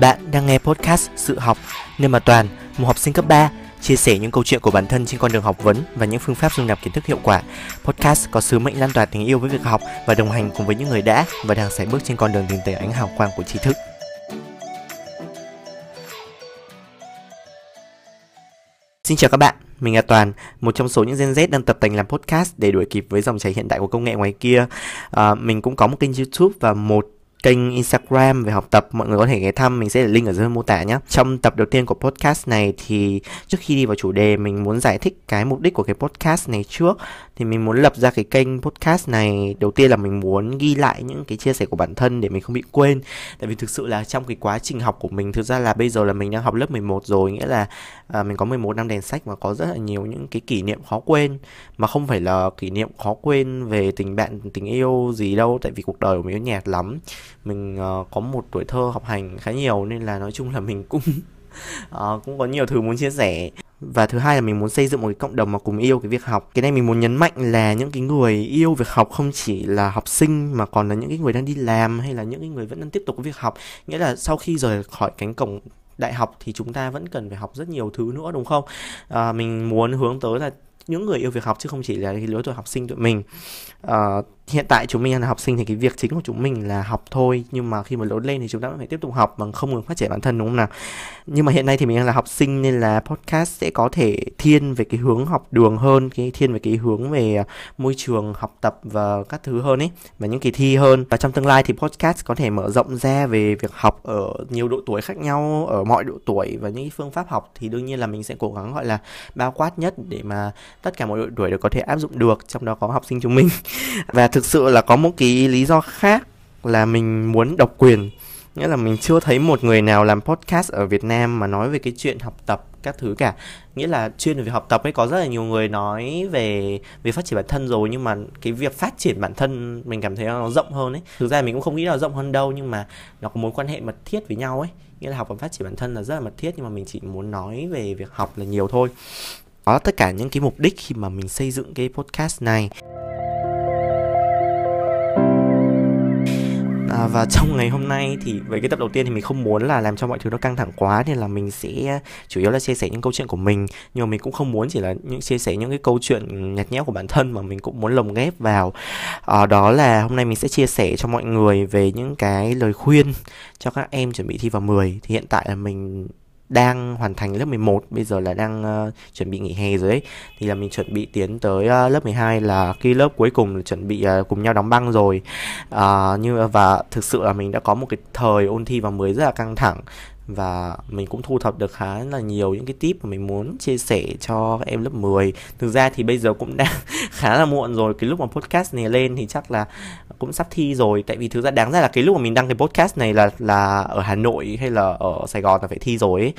Bạn đang nghe podcast Sự Học, nơi mà Toàn, một học sinh cấp 3, chia sẻ những câu chuyện của bản thân trên con đường học vấn và những phương pháp dung nạp kiến thức hiệu quả. Podcast có sứ mệnh lan tỏa tình yêu với việc học và đồng hành cùng với những người đã và đang sải bước trên con đường tìm thấy ánh hào quang của tri thức. Xin chào các bạn, mình là Toàn, một trong số những Gen Z đang tập tành làm podcast để đuổi kịp với dòng chảy hiện đại của công nghệ ngoài kia. Mình cũng có một kênh YouTube và một kênh Instagram về học tập, mọi người có thể ghé thăm, mình sẽ để link ở dưới mô tả nhé. Trong tập đầu tiên của podcast này thì trước khi đi vào chủ đề, mình muốn giải thích cái mục đích của cái podcast này trước. Thì mình muốn lập ra cái kênh podcast này, đầu tiên là mình muốn ghi lại những cái chia sẻ của bản thân để mình không bị quên. Tại vì thực sự là trong cái quá trình học của mình, thực ra là bây giờ là mình đang học lớp 11 rồi, nghĩa là mình có 11 năm đèn sách và có rất là nhiều những cái kỷ niệm khó quên. Mà không phải là kỷ niệm khó quên về tình bạn, tình yêu gì đâu, tại vì cuộc đời của mình nhạt lắm. Mình có một tuổi thơ học hành khá nhiều nên là nói chung là mình cũng có nhiều thứ muốn chia sẻ. Và thứ hai là mình muốn xây dựng một cái cộng đồng mà cùng yêu cái việc học. Cái này mình muốn nhấn mạnh là những cái người yêu việc học không chỉ là học sinh mà còn là những cái người đang đi làm hay là những cái người vẫn đang tiếp tục cái việc học. Nghĩa là sau khi rời khỏi cánh cổng đại học thì chúng ta vẫn cần phải học rất nhiều thứ nữa, đúng không? Mình muốn hướng tới là những người yêu việc học chứ không chỉ là cái lứa tuổi học sinh tụi mình. Hiện tại chúng mình là học sinh thì cái việc chính của chúng mình là học thôi, nhưng mà khi mà lớn lên thì chúng ta vẫn phải tiếp tục học bằng không ngừng phát triển bản thân, đúng không nào? Nhưng mà hiện nay thì mình đang là học sinh nên là podcast sẽ có thể thiên về cái hướng học đường hơn, thiên về cái hướng về môi trường học tập và các thứ hơn ấy, và những kỳ thi hơn. Và trong tương lai thì podcast có thể mở rộng ra về việc học ở nhiều độ tuổi khác nhau, ở mọi độ tuổi, và những phương pháp học thì đương nhiên là mình sẽ cố gắng gọi là bao quát nhất để mà tất cả mọi độ tuổi đều có thể áp dụng được, trong đó có học sinh chúng mình. Và thực sự là có một cái lý do khác là mình muốn độc quyền. Nghĩa là mình chưa thấy một người nào làm podcast ở Việt Nam mà nói về cái chuyện học tập các thứ cả. Nghĩa là chuyên về học tập ấy, có rất là nhiều người nói về phát triển bản thân rồi, nhưng mà cái việc phát triển bản thân mình cảm thấy nó rộng hơn ấy. Thực ra mình cũng không nghĩ là rộng hơn đâu, nhưng mà nó có mối quan hệ mật thiết với nhau ấy. Nghĩa là học và phát triển bản thân là rất là mật thiết, nhưng mà mình chỉ muốn nói về việc học là nhiều thôi. Đó, tất cả những cái mục đích khi mà mình xây dựng cái podcast này. Và trong ngày hôm nay thì với cái tập đầu tiên thì mình không muốn là làm cho mọi thứ nó căng thẳng quá, nên là mình sẽ chủ yếu là chia sẻ những câu chuyện của mình. Nhưng mà mình cũng không muốn chỉ là chia sẻ những cái câu chuyện nhạt nhẽo của bản thân, mà mình cũng muốn lồng ghép vào. Đó là hôm nay mình sẽ chia sẻ cho mọi người về những cái lời khuyên cho các em chuẩn bị thi vào 10. Thì hiện tại là mình đang hoàn thành lớp 11, bây giờ là đang chuẩn bị nghỉ hè rồi ấy. Thì là mình chuẩn bị tiến tới lớp 12, là cái lớp cuối cùng là chuẩn bị cùng nhau đóng băng rồi. Và thực sự là mình đã có một cái thời ôn thi vào 10 rất là căng thẳng. Và mình cũng thu thập được khá là nhiều những cái tip mà mình muốn chia sẻ cho các em lớp 10. Thực ra thì bây giờ cũng đã khá là muộn rồi. Cái lúc mà podcast này lên thì chắc là cũng sắp thi rồi. Tại vì thực ra đáng ra là cái lúc mà mình đăng cái podcast này là ở Hà Nội hay là ở Sài Gòn là phải thi rồi ấy.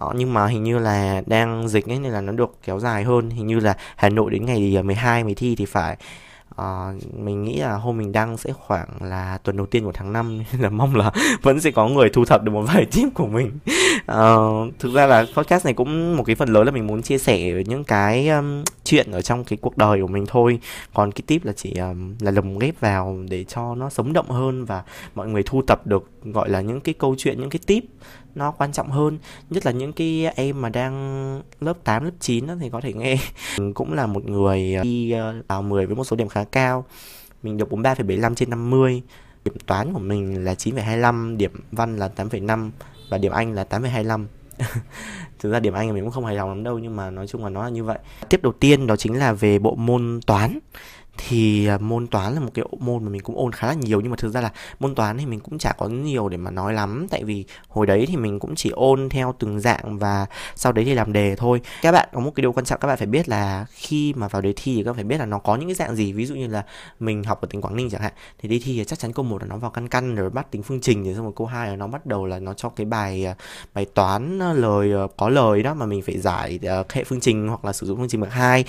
Đó, nhưng mà hình như là đang dịch ấy nên là nó được kéo dài hơn. Hình như là Hà Nội đến ngày 12 mới thi thì phải. Mình nghĩ là hôm mình đăng sẽ khoảng là tuần đầu tiên của tháng 5, là mong là vẫn sẽ có người thu thập được một vài tip của mình. Thực ra là podcast này cũng một cái phần lớn là mình muốn chia sẻ những cái chuyện ở trong cái cuộc đời của mình thôi. Còn cái tip là chỉ là lồng ghép vào để cho nó sống động hơn và mọi người thu thập được gọi là những cái câu chuyện, những cái tip nó quan trọng hơn. Nhất là những cái em mà đang lớp 8, lớp 9 thì có thể nghe. Mình cũng là một người đi vào 10 với một số điểm khá cao. Mình được 43,75 trên 50. Điểm toán của mình là 9,25, điểm văn là 8,5 và điểm Anh là 8,25. Thực ra điểm Anh mình cũng không hài lòng lắm đâu, nhưng mà nói chung là nó là như vậy. Tiếp đầu tiên đó chính là về bộ môn toán. Thì môn toán là một cái môn mà mình cũng ôn khá là nhiều, nhưng mà thực ra là môn toán thì mình cũng chả có nhiều để mà nói lắm. Tại vì hồi đấy thì mình cũng chỉ ôn theo từng dạng và sau đấy thì làm đề thôi. Các bạn có một cái điều quan trọng các bạn phải biết là khi mà vào đề thi thì các bạn phải biết là nó có những cái dạng gì. Ví dụ như là mình học ở tỉnh Quảng Ninh chẳng hạn, thì đề thi thì chắc chắn câu 1 là nó vào căn căn rồi bắt tính phương trình, rồi xong rồi câu 2 là nó bắt đầu là nó cho cái bài toán lời có lời đó mà mình phải giải hệ phương trình hoặc là sử dụng phương trình bậc 2.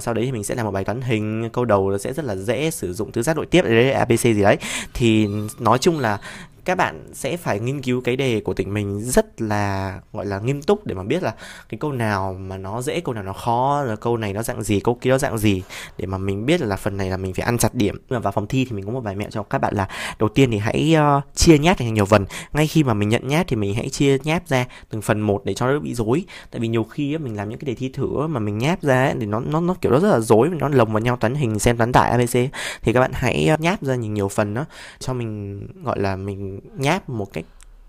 Sau đấy thì mình sẽ làm một bài toán hình, câu đầu nó sẽ rất là dễ, sử dụng tứ giác nội tiếp, đấy, ABC gì đấy. Thì nói chung là các bạn sẽ phải nghiên cứu cái đề của tỉnh mình rất là gọi là nghiêm túc để mà biết là cái câu nào mà nó dễ, câu nào nó khó, là câu này nó dạng gì, câu kia nó dạng gì, để mà mình biết là phần này là mình phải ăn chặt điểm. Và vào phòng thi thì mình có một vài mẹo cho các bạn là đầu tiên thì hãy chia nháp thành nhiều phần. Ngay khi mà mình nhận nháp thì mình hãy chia nháp ra từng phần một để cho nó bị rối. Tại vì nhiều khi mình làm những cái đề thi thử mà mình nháp ra thì nó kiểu nó rất là rối, nó lồng vào nhau toán hình, xem toán đại ABC. Thì các bạn hãy nháp ra nhiều phần đó cho mình, gọi là mình nháp một cách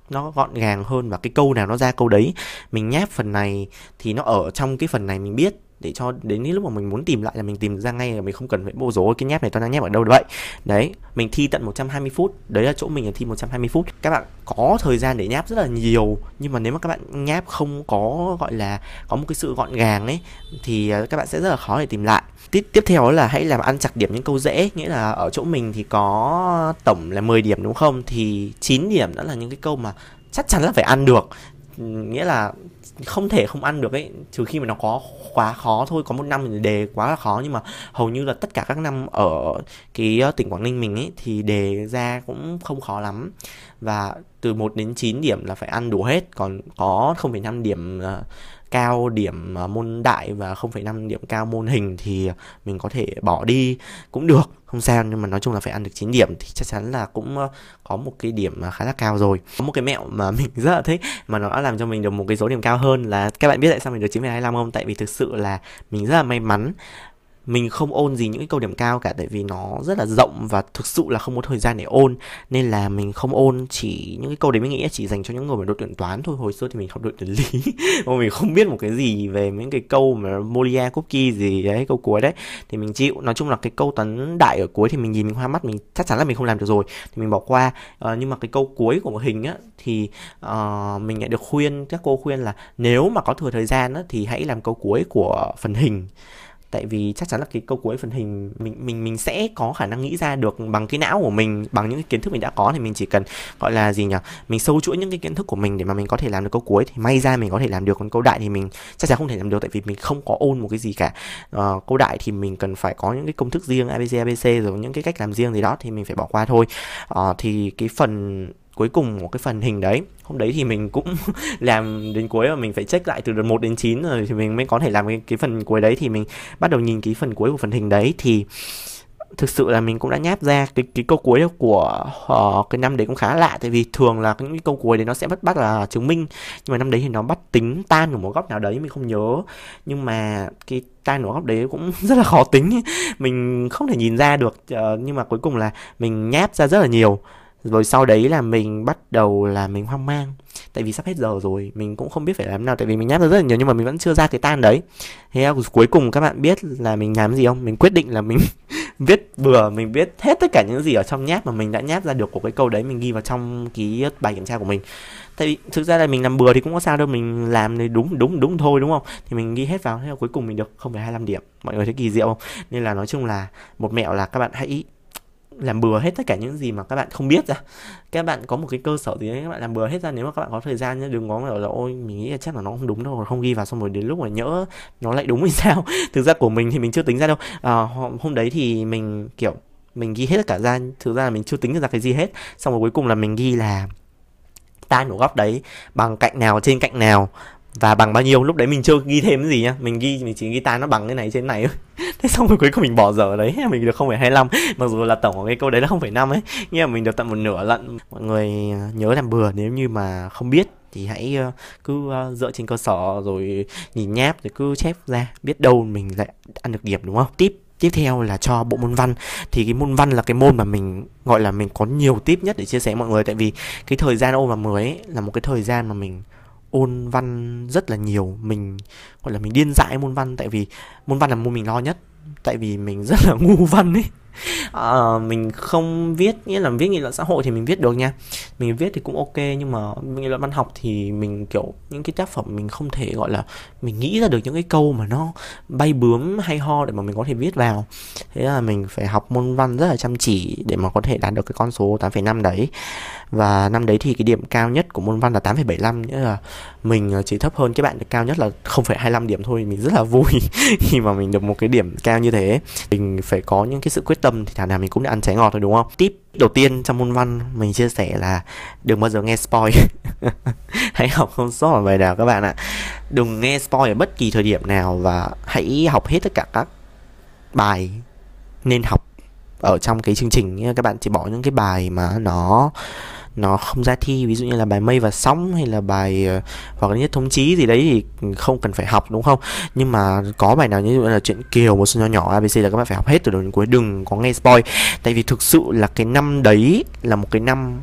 nó gọn gàng hơn, và cái câu nào nó ra câu đấy. Mình nháp phần này thì nó ở trong cái phần này mình biết, để cho đến lúc mà mình muốn tìm lại là mình tìm ra ngay, là mình không cần phải bối rối cái nháp này tao đang nháp ở đâu vậy. Đấy, mình thi tận 120 phút, đấy là chỗ mình là thi 120 phút. Các bạn có thời gian để nháp rất là nhiều, nhưng mà nếu mà các bạn nháp không có gọi là có một cái sự gọn gàng ấy thì các bạn sẽ rất là khó để tìm lại. Tiếp theo là hãy làm ăn chặt điểm những câu dễ, nghĩa là ở chỗ mình thì có tổng là 10 điểm đúng không? Thì 9 điểm đó là những cái câu mà chắc chắn là phải ăn được, nghĩa là không thể không ăn được ấy, trừ khi mà nó có quá khó thôi. Có một năm thì đề quá là khó, nhưng mà hầu như là tất cả các năm ở cái tỉnh Quảng Ninh mình ấy thì đề ra cũng không khó lắm. Và từ 1 đến 9 điểm là phải ăn đủ hết, còn có 0,5 điểm cao điểm môn đại và 0,5 điểm cao môn hình thì mình có thể bỏ đi cũng được, không sao. Nhưng mà nói chung là phải ăn được 9 điểm thì chắc chắn là cũng có một cái điểm khá là cao rồi. Có một cái mẹo mà mình rất là thích mà nó đã làm cho mình được một cái số điểm cao hơn là, các bạn biết tại sao mình được 9,25 không? Tại vì thực sự là mình rất là may mắn, mình không ôn gì những cái câu điểm cao cả, tại vì nó rất là rộng và thực sự là không có thời gian để ôn, nên là mình không ôn. Chỉ những cái câu đấy mình nghĩ chỉ dành cho những người mà đội tuyển toán thôi. Hồi xưa thì mình học đội tuyển lý mà mình không biết một cái gì về những cái câu mà Molia Cookie gì đấy, câu cuối đấy thì mình chịu. Nói chung là cái câu toán đại ở cuối thì mình nhìn mình hoa mắt, mình chắc chắn là mình không làm được rồi thì mình bỏ qua. Nhưng mà cái câu cuối của một hình á thì mình lại được khuyên, các cô khuyên là nếu mà có thừa thời gian á thì hãy làm câu cuối của phần hình. Tại vì chắc chắn là cái câu cuối phần hình mình sẽ có khả năng nghĩ ra được bằng cái não của mình, bằng những cái kiến thức mình đã có. Thì mình chỉ cần gọi là gì nhỉ, mình sâu chuỗi những cái kiến thức của mình để mà mình có thể làm được câu cuối thì may ra mình có thể làm được. Còn câu đại thì mình chắc chắn không thể làm được, tại vì mình không có ôn một cái gì cả. Câu đại thì mình cần phải có những cái công thức riêng ABC rồi những cái cách làm riêng gì đó thì mình phải bỏ qua thôi. Thì cái phần cuối cùng của cái phần hình đấy, hôm đấy thì mình cũng làm đến cuối và mình phải check lại từ đợt 1 đến 9 rồi thì mình mới có thể làm cái phần cuối đấy. Thì mình bắt đầu nhìn cái phần cuối của phần hình đấy thì thực sự là mình cũng đã nháp ra cái câu cuối của cái năm đấy cũng khá lạ. Tại vì thường là những cái câu cuối đấy nó sẽ bắt là chứng minh, nhưng mà năm đấy thì nó bắt tính tan của một góc nào đấy, mình không nhớ. Nhưng mà cái tan của góc đấy cũng rất là khó tính, mình không thể nhìn ra được. Nhưng mà cuối cùng là mình nháp ra rất là nhiều. Rồi sau đấy là mình bắt đầu là mình hoang mang, tại vì sắp hết giờ rồi, mình cũng không biết phải làm nào. Tại vì mình nháp ra rất là nhiều nhưng mà mình vẫn chưa ra cái tan đấy. Thế cuối cùng các bạn biết là mình làm gì không? Mình quyết định là mình viết bừa, mình viết hết tất cả những gì ở trong nháp mà mình đã nháp ra được của cái câu đấy, mình ghi vào trong cái bài kiểm tra của mình. Tại vì thực ra là mình làm bừa thì cũng có sao đâu, mình làm thì đúng thôi đúng không? Thì mình ghi hết vào, thế là cuối cùng mình được 0,25 điểm. Mọi người thấy kỳ diệu không? Nên là nói chung là một mẹo là các bạn hãy làm bừa hết tất cả những gì mà các bạn không biết ra. Các bạn có một cái cơ sở gì đấy, các bạn làm bừa hết ra nếu mà các bạn có thời gian nhé. Đừng có là ôi mình nghĩ là chắc là nó không đúng đâu, không ghi vào xong rồi đến lúc mà nhỡ nó lại đúng thì sao. Thực ra của mình thì mình chưa tính ra đâu. Hôm đấy thì mình kiểu mình ghi hết tất cả ra, thực ra là mình chưa tính ra cái gì hết. Xong rồi cuối cùng là mình ghi là tan của góc đấy bằng cạnh nào trên cạnh nào và bằng bao nhiêu. Lúc đấy mình chưa ghi thêm cái gì nhá, mình chỉ ghi tan nó bằng cái này trên này thôi. Thế xong rồi cuối cùng mình bỏ dở đấy, mình được 0,25, mặc dù là tổng của cái câu đấy là 0,5 ấy, nghĩa là mình được tận một nửa lận. Mọi người nhớ làm bừa, nếu như mà không biết thì hãy cứ dựa trên cơ sở rồi nhìn nháp rồi cứ chép ra, biết đâu mình lại ăn được điểm đúng không? Tiếp theo là cho bộ môn văn. Thì cái môn văn là cái môn mà mình gọi là mình có nhiều tip nhất để chia sẻ với mọi người. Tại vì cái thời gian ôn vào mới ấy là một cái thời gian mà mình ôn văn rất là nhiều, mình gọi là mình điên dại môn văn. Tại vì môn văn là môn mình lo nhất, tại vì mình rất là ngu văn ấy. Mình không viết, nghĩa là viết nghị luận xã hội thì mình viết được nha, mình viết thì cũng ok, nhưng mà nghị luận văn học thì mình kiểu những cái tác phẩm mình không thể gọi là mình nghĩ ra được những cái câu mà nó bay bướm hay ho để mà mình có thể viết vào. Thế là mình phải học môn văn rất là chăm chỉ để mà có thể đạt được cái con số 8,5 đấy. Và năm đấy thì cái điểm cao nhất của môn văn là 8,75, nghĩa là mình chỉ thấp hơn các bạn cao nhất là 0,25 điểm thôi. Mình rất là vui khi mà mình được một cái điểm cao như thế. Mình phải có những cái sự quyết tâm thì thằng nào mình cũng đã ăn trái ngọt rồi, đúng không? Tip đầu tiên trong môn văn mình chia sẻ là đừng bao giờ nghe spoil. Hãy học không sót ở bài nào các bạn ạ. Đừng nghe spoil ở bất kỳ thời điểm nào, và hãy học hết tất cả các bài nên học ở trong cái chương trình. Các bạn chỉ bỏ những cái bài mà nó không ra thi, ví dụ như là bài mây và sóng hay là bài hoặc là nhất thống chí gì đấy thì không cần phải học, đúng không? Nhưng mà có bài nào như là chuyện Kiều, một số nhỏ nhỏ ABC là các bạn phải học hết từ đầu đến cuối, đừng có nghe spoil. Tại vì thực sự là cái năm đấy là một cái năm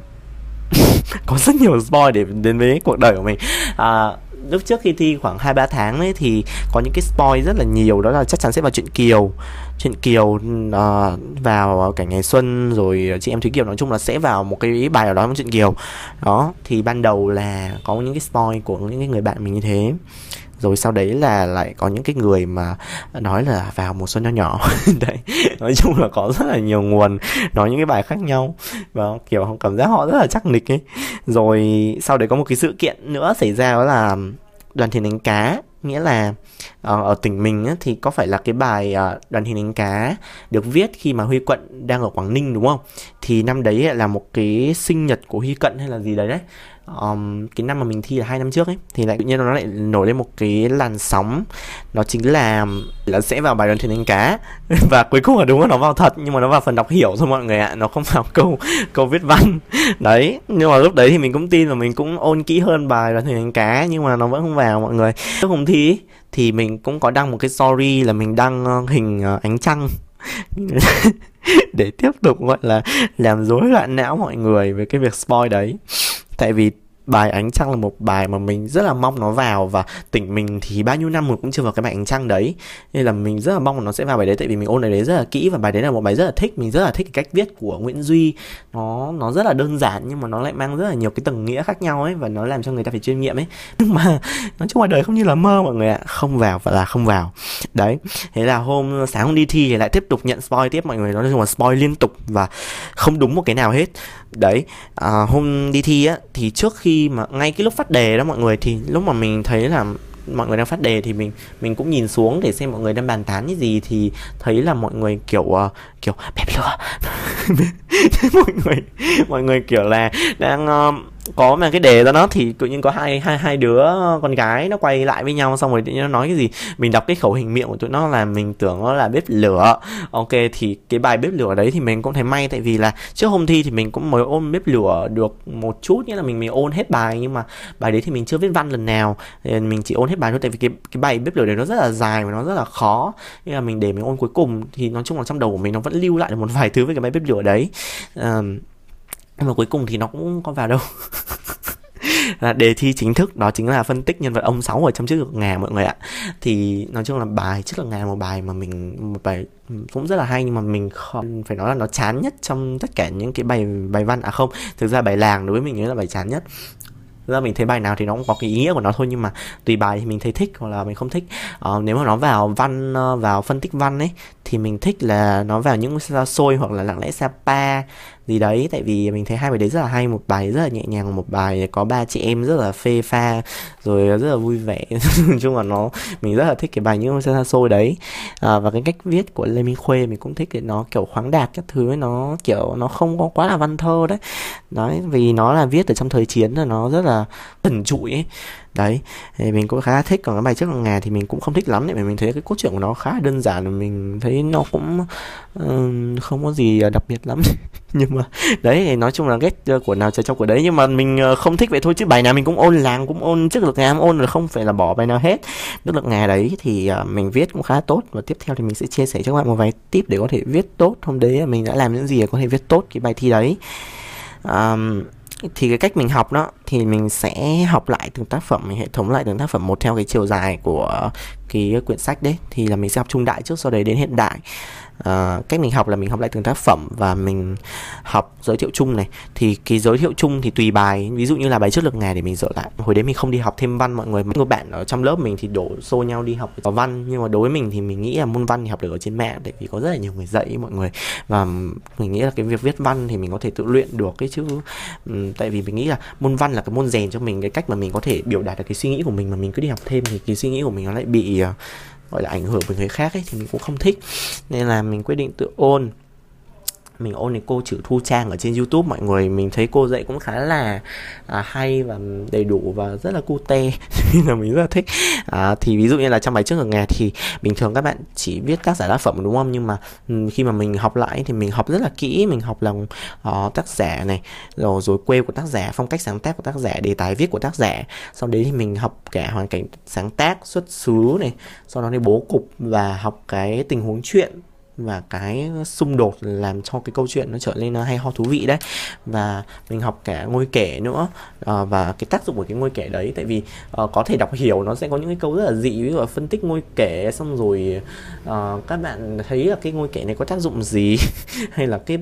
có rất nhiều spoil để đến với cuộc đời của mình. Lúc trước khi thi khoảng 2-3 tháng ấy thì có những cái spoil rất là nhiều, đó là chắc chắn sẽ vào chuyện Kiều. Chuyện Kiều vào cả ngày xuân rồi chị em Thúy Kiều, nói chung là sẽ vào một cái bài nào đó trong chuyện Kiều. Đó, thì ban đầu là có những cái spoil của những cái người bạn mình như thế. Rồi sau đấy là lại có những cái người mà nói là vào mùa xuân nho nhỏ. Đấy, nói chung là có rất là nhiều nguồn nói những cái bài khác nhau. Và kiểu không, cảm giác họ rất là chắc nịch ấy. Rồi sau đấy có một cái sự kiện nữa xảy ra, đó là đoàn thể đánh cá. Nghĩa là ở tỉnh mình á, thì có phải là cái bài đoàn hình đánh cá được viết khi mà Huy Cận đang ở Quảng Ninh, đúng không? Thì năm đấy là một cái sinh nhật của Huy Cận hay là gì đấy đấy. Cái năm mà mình thi là 2 năm trước ấy, thì lại tự nhiên nó lại nổi lên một cái làn sóng, nó chính là sẽ vào bài đoàn thuyền đánh cá. Và cuối cùng là đúng là nó vào thật, nhưng mà nó vào phần đọc hiểu thôi mọi người ạ, nó không vào câu viết văn đấy. Nhưng mà lúc đấy thì mình cũng tin và mình cũng ôn kỹ hơn bài đoàn thuyền đánh cá, nhưng mà nó vẫn không vào mọi người. Trước hôm thi thì mình cũng có đăng một cái story là mình đăng hình ánh trăng để tiếp tục gọi là làm rối loạn não mọi người về cái việc spoil đấy. Tại vì bài ánh trăng là một bài mà mình rất là mong nó vào, và tỉnh mình thì bao nhiêu năm mình cũng chưa vào cái bài ánh trăng đấy, nên là mình rất là mong là nó sẽ vào bài đấy. Tại vì mình ôn bài đấy rất là kỹ, và bài đấy là một bài rất là thích. Mình rất là thích cái cách viết của Nguyễn Duy, nó rất là đơn giản nhưng mà nó lại mang rất là nhiều cái tầng nghĩa khác nhau ấy, và nó làm cho người ta phải chuyên nghiệm ấy. Nhưng mà nói chung là đời không như là mơ mọi người ạ, không vào và là không vào đấy. Thế là sáng hôm đi thi thì lại tiếp tục nhận spoil tiếp mọi người, nói chung là spoil liên tục và không đúng một cái nào hết đấy. Hôm đi thi á thì trước khi mà ngay cái lúc phát đề đó mọi người, thì lúc mà mình thấy là mọi người đang phát đề thì mình cũng nhìn xuống để xem mọi người đang bàn tán cái gì, thì thấy là mọi người kiểu bẹp lửa. mọi người kiểu là đang có mà cái đề ra đó, thì tự nhiên có hai đứa con gái nó quay lại với nhau, xong rồi tự nhiên nó nói cái gì, mình đọc cái khẩu hình miệng của tụi nó là mình tưởng nó là bếp lửa. Ok, thì cái bài bếp lửa đấy thì mình cũng thấy may, tại vì là trước hôm thi thì mình cũng mới ôn bếp lửa được một chút, nghĩa là mình ôn hết bài, nhưng mà bài đấy thì mình chưa viết văn lần nào, mình chỉ ôn hết bài thôi. Tại vì cái bài bếp lửa đấy nó rất là dài và nó rất là khó, nên là mình để mình ôn cuối cùng. Thì nói chung là trong đầu của mình nó vẫn lưu lại được một vài thứ với cái bài bếp lửa đấy. Mà cuối cùng thì nó cũng có vào đâu. Là đề thi chính thức, đó chính là phân tích nhân vật ông Sáu ở trong Chiếc Ngựa Ngà mọi người ạ. Thì nói chung là bài Chiếc Ngựa Ngà là một bài cũng rất là hay, nhưng mà mình phải nói là nó chán nhất trong tất cả những cái bài văn. À không, thực ra bài làng đối với mình là bài chán nhất. Thực ra mình thấy bài nào thì nó cũng có cái ý nghĩa của nó thôi, nhưng mà tùy bài thì mình thấy thích hoặc là mình không thích. Nếu mà nó vào phân tích văn ấy thì mình thích là nó vào Những Xa Xôi hoặc là Lặng Lẽ Sapa gì đấy, tại vì mình thấy hai bài đấy rất là hay, một bài rất là nhẹ nhàng, một bài có ba chị em rất là phê pha rồi rất là vui vẻ. Nói chung là mình rất là thích cái bài Những Ngôi Sao Xa Xôi đấy. Và cái cách viết của Lê Minh Khuê mình cũng thích, để nó kiểu khoáng đạt các thứ ấy, nó kiểu nó không có quá là văn thơ đấy. Đấy, vì nó là viết ở trong thời chiến là nó rất là tẩn trụi ấy. Đấy, thì mình cũng khá thích. Còn cái bài Chiếc Ngựa Ngà thì mình cũng không thích lắm, tại vì mình thấy cái cốt truyện của nó khá đơn giản, mình thấy nó cũng không có gì đặc biệt lắm. Nhưng mà đấy, nói chung là ghét của nào trời cho của đấy, nhưng mà mình không thích vậy thôi, chứ bài nào mình cũng ôn làng, cũng ôn Chiếc Ngựa Ngà, ôn là không phải là bỏ bài nào hết. Chiếc Ngựa Ngà đấy thì mình viết cũng khá tốt, và tiếp theo thì mình sẽ chia sẻ cho các bạn một vài tip để có thể viết tốt. Hôm đấy mình đã làm những gì để có thể viết tốt cái bài thi đấy. Thì cái cách mình học đó thì mình sẽ học lại từng tác phẩm, mình hệ thống lại từng tác phẩm một theo cái chiều dài của cái quyển sách đấy. Thì là mình sẽ học trung đại trước, sau đấy đến hiện đại. Cách mình học là mình học lại từng tác phẩm và mình học giới thiệu chung này. Thì cái giới thiệu chung thì tùy bài, ví dụ như là bài trước lực ngày để mình dở lại. Hồi đấy mình không đi học thêm văn mọi người, các bạn ở trong lớp mình thì đổ xô nhau đi học có văn, nhưng mà đối với mình thì mình nghĩ là môn văn thì học được ở trên mạng, tại vì có rất là nhiều người dạy mọi người. Và mình nghĩ là cái việc viết văn thì mình có thể tự luyện được cái chữ, tại vì mình nghĩ là môn văn là cái môn rèn cho mình cái cách mà mình có thể biểu đạt được cái suy nghĩ của mình, mà mình cứ đi học thêm thì cái suy nghĩ của mình nó lại bị gọi là ảnh hưởng bởi người khác ấy, thì mình cũng không thích. Nên là mình quyết định tự ôn. Mình ôn thì cô Chử Thu Trang ở trên YouTube mọi người. Mình thấy cô dạy cũng khá là hay và đầy đủ và rất là cute nên là mình rất là thích. Thì ví dụ như là trong bài trước ở nghề thì bình thường các bạn chỉ viết tác giả tác phẩm đúng không? Nhưng mà khi mà mình học lại thì mình học rất là kỹ. Mình học là tác giả này, rồi quê của tác giả, phong cách sáng tác của tác giả, đề tài viết của tác giả. Sau đấy thì mình học cả hoàn cảnh sáng tác, xuất xứ này, sau đó thì bố cục và học cái tình huống chuyện và cái xung đột làm cho cái câu chuyện nó trở nên hay ho thú vị đấy. Và mình học cả ngôi kể nữa, và cái tác dụng của cái ngôi kể đấy, tại vì có thể đọc hiểu nó sẽ có những cái câu rất là dị, ví dụ là phân tích ngôi kể xong rồi các bạn thấy là cái ngôi kể này có tác dụng gì hay là cái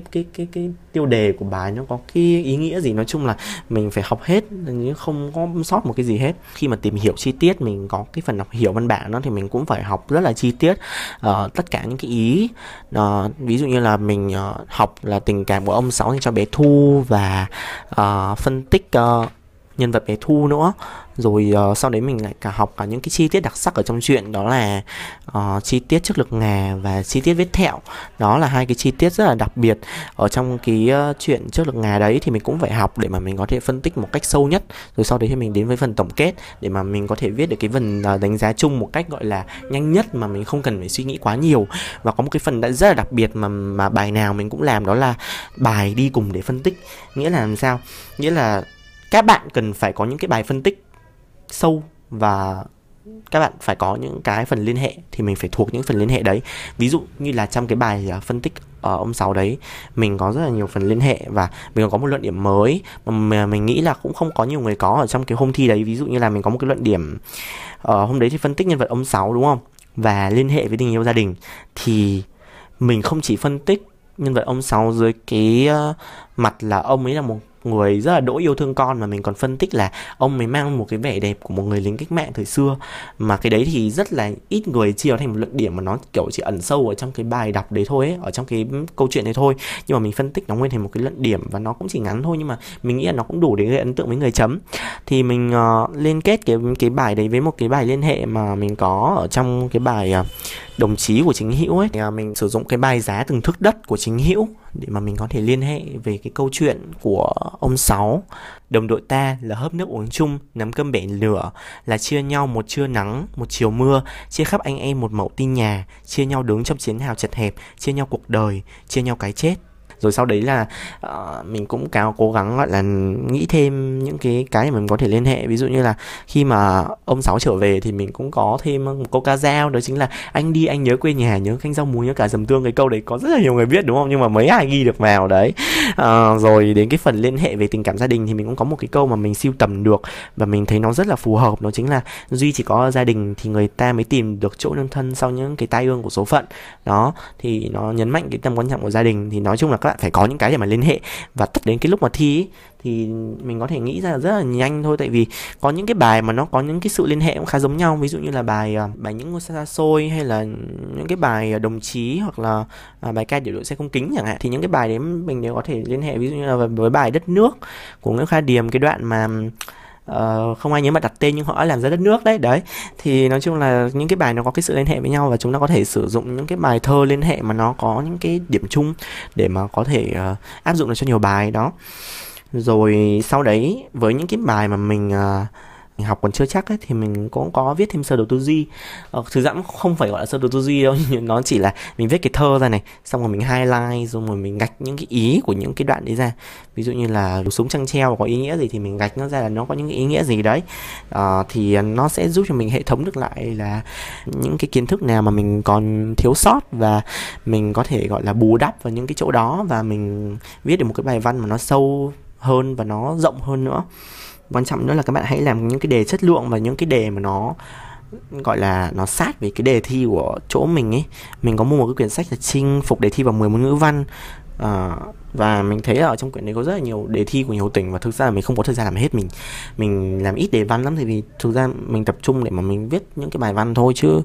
tiêu đề của bài nó có cái ý nghĩa gì. Nói chung là mình phải học hết, không có sót một cái gì hết. Khi mà tìm hiểu chi tiết, mình có cái phần đọc hiểu văn bản đó thì mình cũng phải học rất là chi tiết tất cả những cái ý. Ví dụ như là mình học là tình cảm của ông Sáu cho bé Thu và phân tích nhân vật bé Thu nữa. Rồi sau đấy mình lại cả học cả những cái chi tiết đặc sắc ở trong chuyện, đó là chi tiết trước lực ngà và chi tiết vết thẹo. Đó là hai cái chi tiết rất là đặc biệt ở trong cái chuyện trước lực ngà đấy, thì mình cũng phải học để mà mình có thể phân tích một cách sâu nhất. Rồi sau đấy thì mình đến với phần tổng kết để mà mình có thể viết được cái phần đánh giá chung một cách gọi là nhanh nhất, mà mình không cần phải suy nghĩ quá nhiều. Và có một cái phần đã rất là đặc biệt mà bài nào mình cũng làm, đó là bài đi cùng để phân tích. Nghĩa là làm sao? Nghĩa là các bạn cần phải có những cái bài phân tích sâu và các bạn phải có những cái phần liên hệ, thì mình phải thuộc những phần liên hệ đấy. Ví dụ như là trong cái bài phân tích ở ông Sáu đấy, mình có rất là nhiều phần liên hệ và mình còn có một luận điểm mới mà mình nghĩ là cũng không có nhiều người có ở trong cái hôm thi đấy. Ví dụ như là mình có một cái luận điểm hôm đấy thì phân tích nhân vật ông Sáu đúng không, và liên hệ với tình yêu gia đình. Thì mình không chỉ phân tích nhân vật ông Sáu dưới cái mặt là ông ấy là một người rất là đỗi yêu thương con, mà mình còn phân tích là ông ấy mang một cái vẻ đẹp của một người lính cách mạng thời xưa. Mà cái đấy thì rất là ít người chia thành một luận điểm, mà nó kiểu chỉ ẩn sâu ở trong cái bài đọc đấy thôi ấy, ở trong cái câu chuyện đấy thôi. Nhưng mà mình phân tích nó nguyên thành một cái luận điểm, và nó cũng chỉ ngắn thôi, nhưng mà mình nghĩ là nó cũng đủ để gây ấn tượng với người chấm. Thì mình liên kết cái bài đấy với một cái bài liên hệ mà mình có ở trong cái bài đồng chí của Chính Hữu ấy. Thì mình sử dụng cái bài giá từng thước đất của Chính Hữu để mà mình có thể liên hệ về cái câu chuyện của ông Sáu. Đồng đội ta là hớp nước uống chung, nắm cơm bể lửa, là chia nhau một trưa nắng, một chiều mưa, chia khắp anh em một mẩu tin nhà, chia nhau đứng trong chiến hào chật hẹp, chia nhau cuộc đời, chia nhau cái chết. Rồi sau đấy là mình cũng cố gắng gọi là nghĩ thêm những cái mà mình có thể liên hệ. Ví dụ như là khi mà ông Sáu trở về thì mình cũng có thêm một câu ca dao, đó chính là anh đi anh nhớ quê nhà, nhớ canh rau muối, nhớ cả dầm tương. Cái câu đấy có rất là nhiều người biết đúng không, nhưng mà mấy ai ghi được vào đấy. Rồi đến cái phần liên hệ về tình cảm gia đình thì mình cũng có một cái câu mà mình siêu tầm được và mình thấy nó rất là phù hợp, đó chính là duy chỉ có gia đình thì người ta mới tìm được chỗ nương thân sau những cái tai ương của số phận. Đó thì nó nhấn mạnh cái tầm quan trọng của gia đình. Thì nói chung là các bạn phải có những cái để mà liên hệ, và tất đến cái lúc mà thi ấy, thì mình có thể nghĩ ra rất là nhanh thôi, tại vì có những cái bài mà nó có những cái sự liên hệ cũng khá giống nhau. Ví dụ như là bài Những Ngôi Sao Xa Xôi, hay là những cái bài Đồng Chí, hoặc là bài Ca Điều Đội Xe Không Kính chẳng hạn. Thì những cái bài đấy mình đều có thể liên hệ. Ví dụ như là với bài Đất Nước của Nguyễn Khoa Điềm, cái đoạn mà không ai nhớ mà đặt tên nhưng họ đã làm ra đất nước đấy. Đấy thì nói chung là những cái bài nó có cái sự liên hệ với nhau, và chúng ta có thể sử dụng những cái bài thơ liên hệ mà nó có những cái điểm chung để mà có thể áp dụng được cho nhiều bài đó. Rồi sau đấy với những cái bài mà mình học còn chưa chắc ấy, thì mình cũng có viết thêm sơ đồ tư duy. Thực ra cũng không phải gọi là sơ đồ tư duy đâu, nhưng nó chỉ là mình viết cái thơ ra này, xong rồi mình highlight, xong rồi mình gạch những cái ý của những cái đoạn đấy ra. Ví dụ như là súng trăng treo có ý nghĩa gì thì mình gạch nó ra là nó có những cái ý nghĩa gì đấy. Thì nó sẽ giúp cho mình hệ thống được lại là những cái kiến thức nào mà mình còn thiếu sót, và mình có thể gọi là bù đắp vào những cái chỗ đó, và mình viết được một cái bài văn mà nó sâu hơn và nó rộng hơn nữa. Quan trọng nữa là các bạn hãy làm những cái đề chất lượng và những cái đề mà nó gọi là nó sát với cái đề thi của chỗ mình ấy. Mình có mua một cái quyển sách là Chinh phục đề thi vào 10 môn ngữ văn, và mình thấy ở trong quyển đấy có rất là nhiều đề thi của nhiều tỉnh, và thực ra là mình không có thời gian làm hết. Mình làm ít đề văn lắm, thì vì thực ra mình tập trung để mà mình viết những cái bài văn thôi, chứ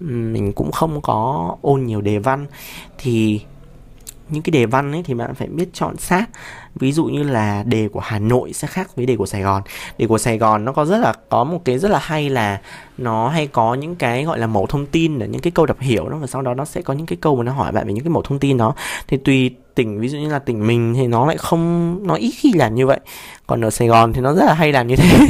mình cũng không có ôn nhiều đề văn. Thì những cái đề văn ấy thì bạn phải biết chọn sát. Ví dụ như là đề của Hà Nội sẽ khác với đề của Sài Gòn. Đề của Sài Gòn nó có một cái rất là hay là nó hay có những cái gọi là mẫu thông tin, là những cái câu đọc hiểu đó, và sau đó nó sẽ có những cái câu mà nó hỏi bạn về những cái mẫu thông tin đó. Thì tùy tỉnh, ví dụ như là tỉnh mình thì nó lại không, nó ít khi làm như vậy. Còn ở Sài Gòn thì nó rất là hay làm như thế.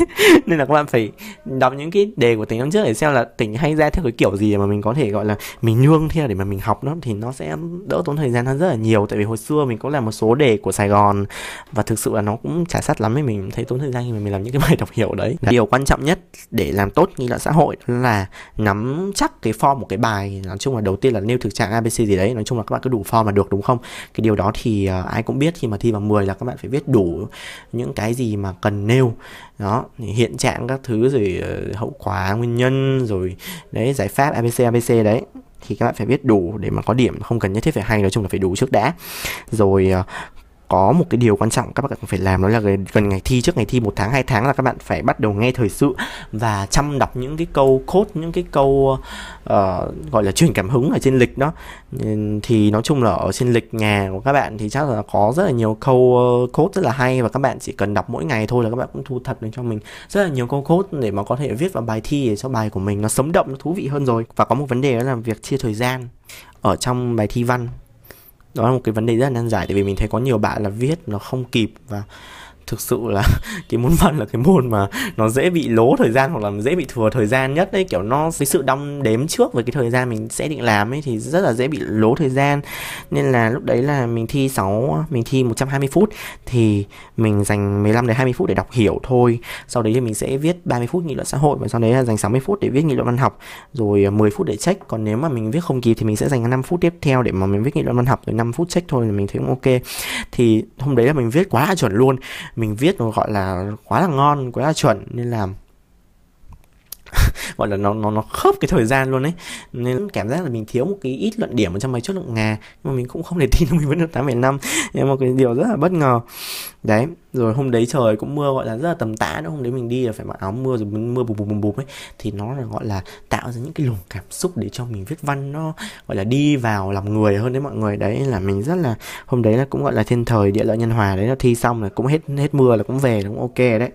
Nên là các bạn phải đọc những cái đề của tỉnh năm trước để xem là tỉnh hay ra theo cái kiểu gì mà mình có thể gọi là mình nương theo để mà mình học nó, thì nó sẽ đỡ tốn thời gian hơn rất là nhiều. Tại vì hồi xưa mình cũng làm một số đề của Sài Gòn và thực sự là nó cũng chả sát lắm ấy, mình thấy tốn thời gian khi mà mình làm những cái bài đọc hiểu đấy. Điều quan trọng nhất để làm tốt nghị luận xã hội là nắm chắc cái form của cái bài. Nói chung là đầu tiên là nêu thực trạng ABC gì đấy, nói chung là các bạn cứ đủ form mà được, đúng không? Cái điều đó thì ai cũng biết, khi mà thi vào 10 là các bạn phải viết đủ những cái gì mà cần nêu đó, hiện trạng các thứ, rồi hậu quả, nguyên nhân, rồi đấy, giải pháp ABC đấy, thì các bạn phải viết đủ để mà có điểm, không cần nhất thiết phải hay, nói chung là phải đủ trước đã. Rồi có một cái điều quan trọng các bạn phải làm, đó là gần ngày thi, trước ngày thi 1 tháng 2 tháng, là các bạn phải bắt đầu nghe thời sự và chăm đọc những cái câu code, những cái câu gọi là truyền cảm hứng ở trên lịch đó. Thì nói chung là ở trên lịch nhà của các bạn thì chắc là có rất là nhiều câu code rất là hay, và các bạn chỉ cần đọc mỗi ngày thôi là các bạn cũng thu thập được cho mình rất là nhiều câu code để mà có thể viết vào bài thi, để cho bài của mình nó sống động, nó thú vị hơn. Rồi và có một vấn đề đó là việc chia thời gian ở trong bài thi văn. Đó là một cái vấn đề rất là nan giải, tại vì mình thấy có nhiều bạn là viết nó không kịp, và thực sự là cái môn văn là cái môn mà nó dễ bị lố thời gian, hoặc là dễ bị thừa thời gian nhất đấy. Kiểu nó cái sự đong đếm trước với cái thời gian mình sẽ định làm ấy thì rất là dễ bị lố thời gian. Nên là lúc đấy là mình thi 120 phút thì mình dành 15 đến 20 phút để đọc hiểu thôi. Sau đấy thì mình sẽ viết 30 phút nghị luận xã hội, và sau đấy là dành 60 phút để viết nghị luận văn học, rồi 10 phút để check. Còn nếu mà mình viết không kịp thì mình sẽ dành 5 phút tiếp theo để mà mình viết nghị luận văn học, rồi 5 phút check thôi là mình thấy cũng ok. Thì hôm đấy là mình viết quá là chuẩn luôn. Mình viết nó gọi là quá là ngon, quá là chuẩn, nên là gọi là nó khớp cái thời gian luôn ấy. Nên cảm giác là mình thiếu một cái ít luận điểm ở trong bài chất lượng nhà, nhưng mà mình cũng không để tin, mình vẫn được 8,5. Nhưng mà cái điều rất là bất ngờ đấy. Rồi hôm đấy trời cũng mưa gọi là rất là tầm tã nữa. Hôm đấy mình đi là phải mặc áo mưa, rồi mưa bùm bùm bùm bùm ấy, thì nó là gọi là tạo ra những cái luồng cảm xúc để cho mình viết văn nó gọi là đi vào lòng người hơn đấy mọi người. Đấy là mình rất là, hôm đấy là cũng gọi là thiên thời địa lợi nhân hòa đấy. Nó thi xong là cũng hết mưa là cũng về, là cũng ok đấy.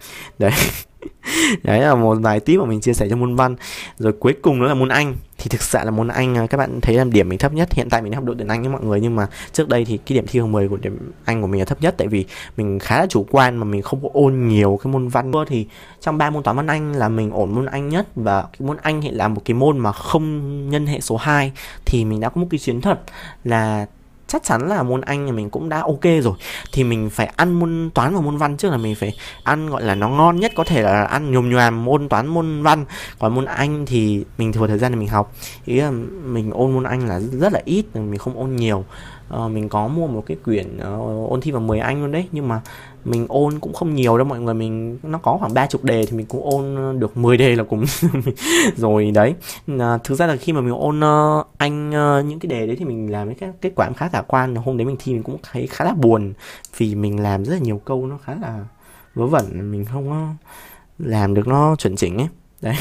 Đấy là một vài tip mà mình chia sẻ cho môn văn. Rồi cuối cùng đó là môn Anh. Thì thực sự là môn Anh các bạn thấy là điểm mình thấp nhất. Hiện tại mình đã học đội tuyển Anh với mọi người, nhưng mà trước đây thì cái điểm thi vào 10 của điểm Anh của mình là thấp nhất, tại vì mình khá là chủ quan mà mình không có ôn nhiều cái môn văn. Thì trong 3 môn toán văn Anh là mình ổn môn Anh nhất, và cái môn Anh hiện là một cái môn mà không nhân hệ số 2 thì mình đã có một cái chiến thuật là chắc chắn là môn Anh thì mình cũng đã ok rồi, thì mình phải ăn môn toán và môn văn trước, là mình phải ăn gọi là nó ngon nhất có thể, là ăn nhồm nhoàm môn toán môn văn. Còn môn Anh thì mình thừa thời gian để mình học, ý là mình ôn môn Anh là rất là ít, mình không ôn nhiều. Mình có mua một cái quyển ôn thi vào 10 Anh luôn đấy, nhưng mà mình ôn cũng không nhiều đâu mọi người. Mình nó có khoảng 30 đề thì mình cũng ôn được 10 đề là cũng rồi đấy. Thực ra là khi mà mình ôn Anh những cái đề đấy thì mình làm cái kết quả khá khả quan. Hôm đấy mình thi mình cũng thấy khá là buồn, vì mình làm rất là nhiều câu nó khá là vớ vẩn, mình không có làm được nó chuẩn chỉnh ấy. Đấy,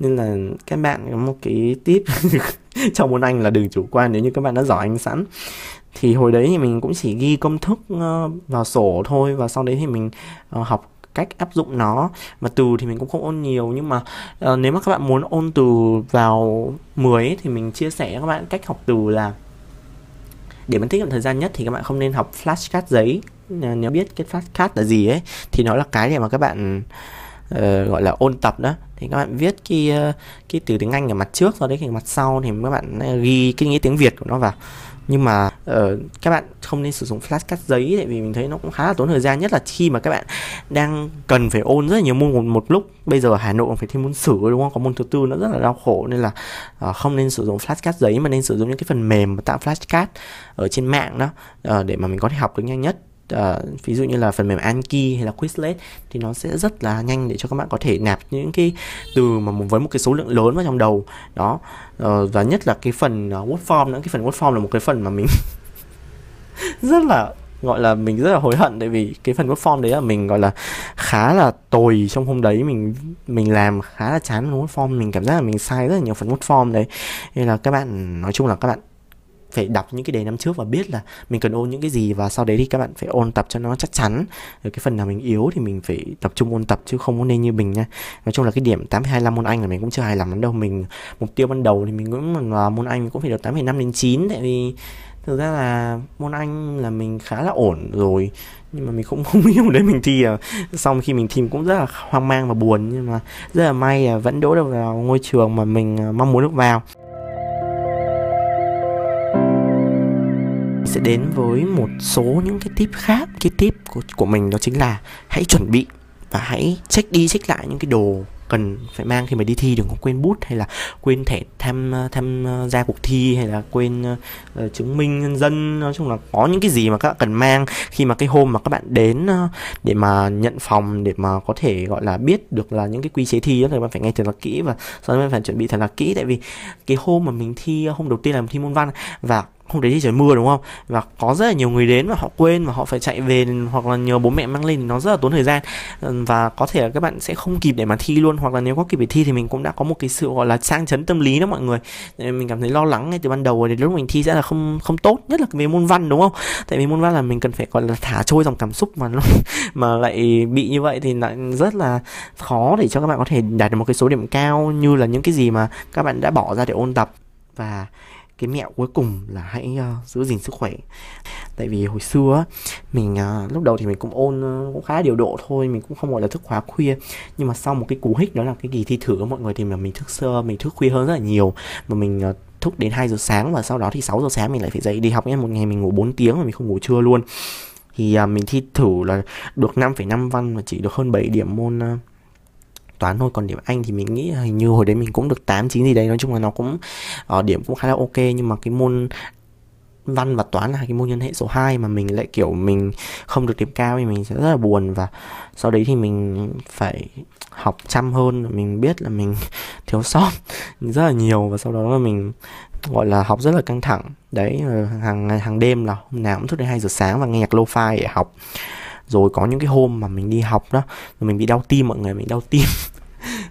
nên là các bạn có một cái tip trong môn Anh là đừng chủ quan nếu như các bạn đã giỏi Anh sẵn. Thì hồi đấy thì mình cũng chỉ ghi công thức vào sổ thôi, và sau đấy thì mình học cách áp dụng nó. Mà từ thì mình cũng không ôn nhiều, nhưng mà nếu mà các bạn muốn ôn từ vào 10 ấy, thì mình chia sẻ cho các bạn cách học từ là để mà tiết kiệm thời gian nhất thì các bạn không nên học flashcard giấy. Nếu biết cái flashcard là gì ấy thì nó là cái để mà các bạn gọi là ôn tập đó. Thì các bạn viết cái từ tiếng Anh ở mặt trước, sau đấy thì mặt sau thì các bạn ghi cái nghĩa tiếng Việt của nó vào. Nhưng mà các bạn không nên sử dụng flashcard giấy, tại vì mình thấy nó cũng khá là tốn thời gian, nhất là khi mà các bạn đang cần phải ôn rất là nhiều môn một lúc. Bây giờ Hà Nội còn phải thi môn sử, đúng không? Có môn thứ tư nó rất là đau khổ, nên là không nên sử dụng flashcard giấy mà nên sử dụng những cái phần mềm mà tạo flashcard ở trên mạng đó, để mà mình có thể học được nhanh nhất. ví dụ như là phần mềm Anki hay là Quizlet thì nó sẽ rất là nhanh để cho các bạn có thể nạp những cái từ mà với một cái số lượng lớn vào trong đầu đó. Và nhất là cái phần word form nữa, cái phần word form là một cái phần mà mình rất là gọi là mình rất là hối hận, tại vì cái phần word form đấy là mình gọi là khá là tồi trong hôm đấy, mình làm khá là chán word form, mình cảm giác là mình sai rất là nhiều phần word form đấy. Nên là các bạn, nói chung là các bạn phải đọc những cái đề năm trước và biết là mình cần ôn những cái gì, và sau đấy thì các bạn phải ôn tập cho nó chắc chắn. Rồi cái phần nào mình yếu thì mình phải tập trung ôn tập chứ không nên như mình nha. Nói chung là cái điểm 8,25 môn Anh là mình cũng chưa hài lòng lắm đâu. Mình mục tiêu ban đầu thì mình cũng là môn Anh cũng phải được 8,5 đến 9, tại vì thực ra là môn Anh là mình khá là ổn rồi, nhưng mà mình cũng không biết hôm đấy mình thi à. Xong khi mình thi cũng rất là hoang mang và buồn, nhưng mà rất là may là vẫn đỗ được vào ngôi trường mà mình mong muốn được vào. Sẽ đến với một số những cái tip khác. Cái tip của mình đó chính là hãy chuẩn bị và hãy check đi check lại những cái đồ cần phải mang khi mà đi thi. Đừng có quên bút hay là quên thẻ tham gia cuộc thi, hay là quên chứng minh nhân dân. Nói chung là có những cái gì mà các bạn cần mang khi mà cái hôm mà các bạn đến để mà nhận phòng, để mà có thể gọi là biết được là những cái quy chế thi đó, thì bạn phải nghe thật là kỹ và sau đó bạn phải chuẩn bị thật là kỹ. Tại vì cái hôm mà mình thi, hôm đầu tiên là mình thi môn văn và hôm đấy thì trời mưa đúng không, và có rất là nhiều người đến và họ quên và họ phải chạy về hoặc là nhờ bố mẹ mang lên, nó rất là tốn thời gian và có thể là các bạn sẽ không kịp để mà thi luôn, hoặc là nếu có kịp để thi thì mình cũng đã có một cái sự gọi là sang chấn tâm lý đó mọi người. Mình cảm thấy lo lắng ngay từ ban đầu đến lúc mình thi sẽ là không tốt, nhất là về môn văn đúng không, tại vì môn văn là mình cần phải gọi là thả trôi dòng cảm xúc mà lại bị như vậy thì lại rất là khó để cho các bạn có thể đạt được một cái số điểm cao như là những cái gì mà các bạn đã bỏ ra để ôn tập. Và cái mẹo cuối cùng là hãy giữ gìn sức khỏe. Tại vì hồi xưa mình lúc đầu thì mình cũng ôn cũng khá điều độ thôi, mình cũng không gọi là thức khóa khuya, nhưng mà sau một cái cú hích đó là cái kỳ thi thử mọi người thì mà mình thức khuya hơn rất là nhiều, mà mình thức đến 2 giờ sáng và sau đó thì 6 giờ sáng mình lại phải dậy đi học nhé. Một ngày mình ngủ 4 tiếng và mình không ngủ trưa luôn. Thì mình thi thử là được 5,5 văn và chỉ được hơn 7 điểm môn toán thôi, còn điểm Anh thì mình nghĩ hình như hồi đấy mình cũng được 8-9 gì đấy. Nói chung là nó cũng điểm cũng khá là ok, nhưng mà cái môn văn và toán là cái môn nhân hệ số 2 mà mình lại kiểu mình không được điểm cao thì mình sẽ rất là buồn. Và sau đấy thì mình phải học chăm hơn, mình biết là mình thiếu sót rất là nhiều và sau đó là mình gọi là học rất là căng thẳng đấy. Hàng đêm là hôm nào cũng thức đến 2 giờ sáng và nghe nhạc lo-fi để học. Rồi có những cái hôm mà mình đi học đó mình bị đau tim mọi người, mình đau tim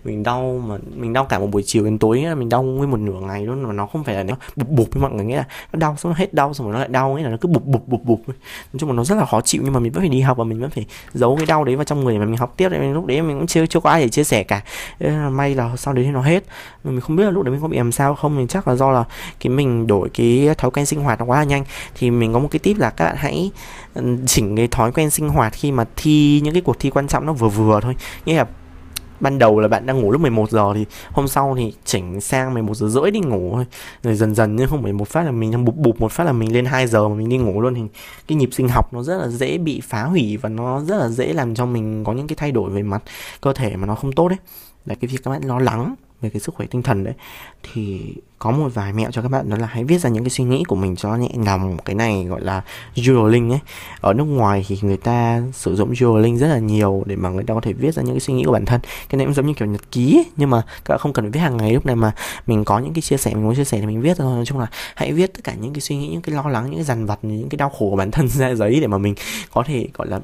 mình đau cả một buổi chiều đến tối, mình đau nguyên một nửa ngày luôn, mà nó không phải là nó bụp bụp với mọi người, nghĩa là nó đau xong nó hết đau xong rồi nó lại đau, nghĩa là nó cứ bụp bụp. Nói chung là nó rất là khó chịu, nhưng mà mình vẫn phải đi học và mình vẫn phải giấu cái đau đấy vào trong người để mà mình học tiếp. Đấy, lúc đấy mình cũng chưa có ai để chia sẻ cả. Là may là sau đấy thì nó hết. Mình không biết là lúc đấy mình có bị làm sao không, mình chắc là do là cái mình đổi cái thói quen sinh hoạt nó quá là nhanh. Thì mình có một cái tip là các bạn hãy chỉnh cái thói quen sinh hoạt khi mà thi những cái cuộc thi quan trọng nó vừa thôi, nghĩa là ban đầu là bạn đang ngủ lúc 11 giờ thì hôm sau thì chỉnh sang 11 giờ rưỡi đi ngủ thôi. Rồi dần dần nhưng không phải một phát là mình đang bụp một phát là mình lên 2 giờ mà mình đi ngủ luôn. Thì cái nhịp sinh học nó rất là dễ bị phá hủy và nó rất là dễ làm cho mình có những cái thay đổi về mặt cơ thể mà nó không tốt đấy. Là cái việc các bạn lo lắng về cái sức khỏe tinh thần đấy, thì có một vài mẹo cho các bạn, đó là hãy viết ra những cái suy nghĩ của mình cho nhẹ lòng. Cái này gọi là journaling ấy. Ở nước ngoài thì người ta sử dụng journaling rất là nhiều để mà người ta có thể viết ra những cái suy nghĩ của bản thân. Cái này cũng giống như kiểu nhật ký ấy, nhưng mà các bạn không cần phải viết hàng ngày. Lúc này mà mình có những cái chia sẻ, mình muốn chia sẻ thì mình viết thôi. Nói chung là hãy viết tất cả những cái suy nghĩ, những cái lo lắng, những cái dằn vặt, những cái đau khổ của bản thân ra giấy để mà mình có thể gọi là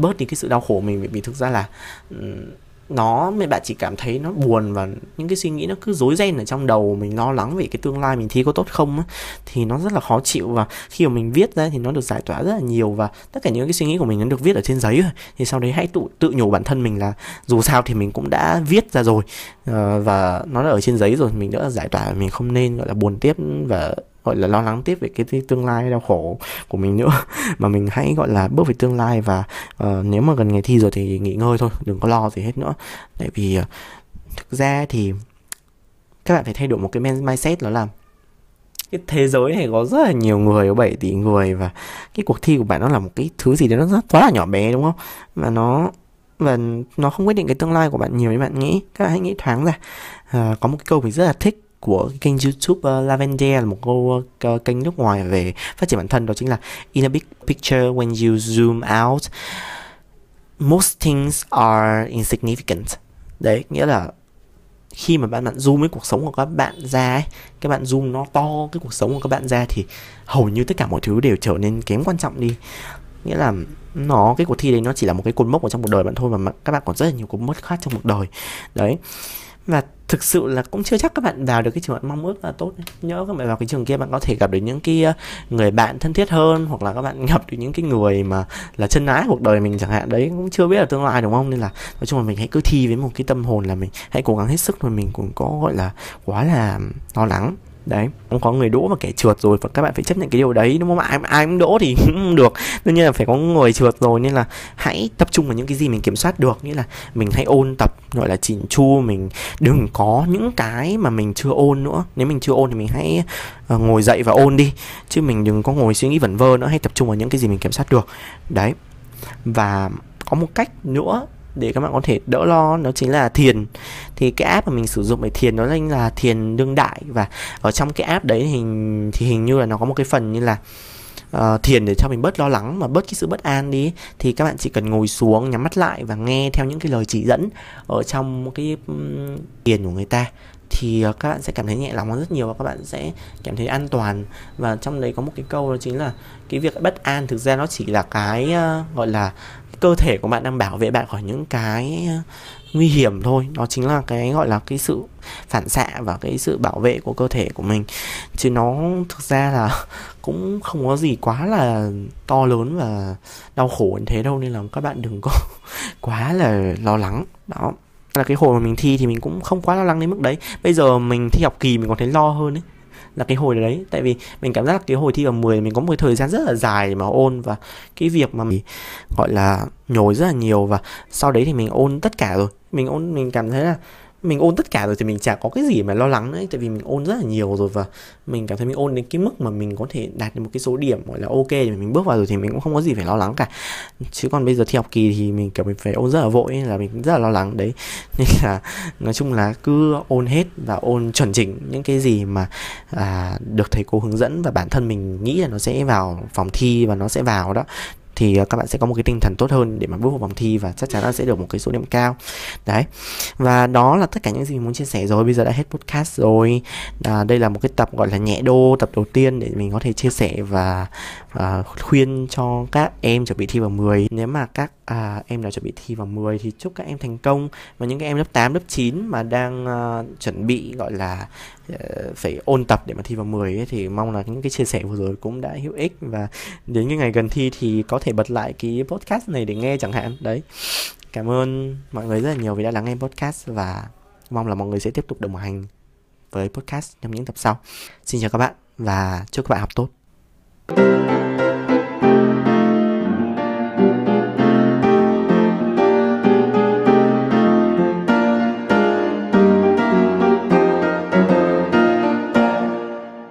bớt đi cái sự đau khổ mình, vì thực ra là bạn chỉ cảm thấy nó buồn và những cái suy nghĩ nó cứ rối ren ở trong đầu mình, lo lắng về cái tương lai mình thi có tốt không ấy, thì nó rất là khó chịu. Và khi mà mình viết ra thì nó được giải tỏa rất là nhiều và tất cả những cái suy nghĩ của mình nó được viết ở trên giấy rồi. Thì sau đấy hãy tự nhủ bản thân mình là dù sao thì mình cũng đã viết ra rồi và nó đã ở trên giấy rồi, mình đã giải tỏa, mình không nên gọi là buồn tiếp và gọi là lo lắng tiếp về cái tương lai đau khổ của mình nữa, mà mình hãy gọi là bước về tương lai. Và nếu mà gần ngày thi rồi thì nghỉ ngơi thôi, đừng có lo gì hết nữa. Tại vì thực ra thì các bạn phải thay đổi một cái mindset, đó là cái thế giới này có rất là nhiều người, có 7 tỷ người, và cái cuộc thi của bạn nó là một cái thứ gì đó nó rất quá là nhỏ bé đúng không, và nó không quyết định cái tương lai của bạn nhiều như bạn nghĩ. Các bạn hãy nghĩ thoáng ra. Có một cái câu mình rất là thích của kênh YouTube Lavender là một kênh nước ngoài về phát triển bản thân, đó chính là In a big picture when you zoom out, most things are insignificant. Đấy, nghĩa là khi mà bạn zoom cái cuộc sống của các bạn ra ấy, các bạn zoom nó to cái cuộc sống của các bạn ra thì hầu như tất cả mọi thứ đều trở nên kém quan trọng đi. Nghĩa là nó, cái cuộc thi đấy nó chỉ là một cái cột mốc ở trong cuộc đời bạn thôi, mà các bạn còn rất là nhiều cột mốc khác trong cuộc đời. Đấy. Và thực sự là cũng chưa chắc các bạn vào được cái trường bạn mong ước là tốt. Nhớ các bạn vào cái trường kia bạn có thể gặp được những cái người bạn thân thiết hơn, hoặc là các bạn gặp được những cái người mà là chân ái cuộc đời mình chẳng hạn. Đấy, cũng chưa biết là tương lai, đúng không? Nên là nói chung là mình hãy cứ thi với một cái tâm hồn là mình hãy cố gắng hết sức, rồi mình cũng có gọi là quá là lo lắng. Đấy, cũng có người đỗ và kẻ trượt rồi, và các bạn phải chấp nhận cái điều đấy, đúng không? Ai cũng đỗ thì cũng được, đương nhiên là phải có người trượt rồi. Nên là hãy tập trung vào những cái gì mình kiểm soát được, nghĩa là mình hãy ôn tập gọi là chỉn chu, mình đừng có những cái mà mình chưa ôn nữa. Nếu mình chưa ôn thì mình hãy ngồi dậy và ôn đi, chứ mình đừng có ngồi suy nghĩ vẩn vơ nữa. Hãy tập trung vào những cái gì mình kiểm soát được. Đấy, và có một cách nữa để các bạn có thể đỡ lo, đó chính là thiền. Thì cái app mà mình sử dụng để thiền nó danh là thiền đương đại, và ở trong cái app đấy thì hình như là nó có một cái phần như là thiền để cho mình bớt lo lắng mà bớt cái sự bất an đi. Thì các bạn chỉ cần ngồi xuống, nhắm mắt lại và nghe theo những cái lời chỉ dẫn ở trong cái thiền của người ta, thì các bạn sẽ cảm thấy nhẹ lòng hơn rất nhiều, và các bạn sẽ cảm thấy an toàn. Và trong đấy có một cái câu đó chính là cái việc bất an thực ra nó chỉ là cái gọi là cơ thể của bạn đang bảo vệ bạn khỏi những cái nguy hiểm thôi. Đó chính là cái gọi là cái sự phản xạ và cái sự bảo vệ của cơ thể của mình, chứ nó thực ra là cũng không có gì quá là to lớn và đau khổ như thế đâu. Nên là các bạn đừng có quá là lo lắng. Đó là cái hồi mà mình thi thì mình cũng không quá lo lắng đến mức đấy. Bây giờ mình thi học kỳ mình còn thấy lo hơn ấy, là cái hồi đấy. Tại vì mình cảm giác là cái hồi thi vào 10 mình có một thời gian rất là dài mà ôn, và cái việc mà mình gọi là nhồi rất là nhiều. Và sau đấy thì mình ôn tất cả rồi, mình cảm thấy là mình ôn tất cả rồi thì mình chả có cái gì mà lo lắng nữa, tại vì mình ôn rất là nhiều rồi. Và mình cảm thấy mình ôn đến cái mức mà mình có thể đạt được một cái số điểm gọi là ok để mình bước vào rồi, thì mình cũng không có gì phải lo lắng cả. Chứ còn bây giờ thi học kỳ thì mình kiểu mình phải ôn rất là vội, nên là mình rất là lo lắng đấy. Nên là nói chung là cứ ôn hết và ôn chuẩn chỉnh những cái gì mà được thầy cô hướng dẫn và bản thân mình nghĩ là nó sẽ vào phòng thi và nó sẽ vào đó, thì các bạn sẽ có một cái tinh thần tốt hơn để mà bước vào vòng thi, và chắc chắn là sẽ được một cái số điểm cao. Đấy, và đó là tất cả những gì mình muốn chia sẻ rồi. Bây giờ đã hết podcast rồi. Đây là một cái tập gọi là nhẹ đô, tập đầu tiên để mình có thể chia sẻ và khuyên cho các em chuẩn bị thi vào 10. Nếu mà các em nào chuẩn bị thi vào 10 thì chúc các em thành công. Và những cái em lớp 8, lớp 9 mà đang chuẩn bị gọi là phải ôn tập để mà thi vào 10 ấy, thì mong là những cái chia sẻ vừa rồi cũng đã hữu ích, và đến cái ngày gần thi thì có thể bật lại cái podcast này để nghe chẳng hạn. Đấy, cảm ơn mọi người rất là nhiều vì đã lắng nghe podcast, và mong là mọi người sẽ tiếp tục đồng hành với podcast trong những tập sau. Xin chào các bạn và chúc các bạn học tốt.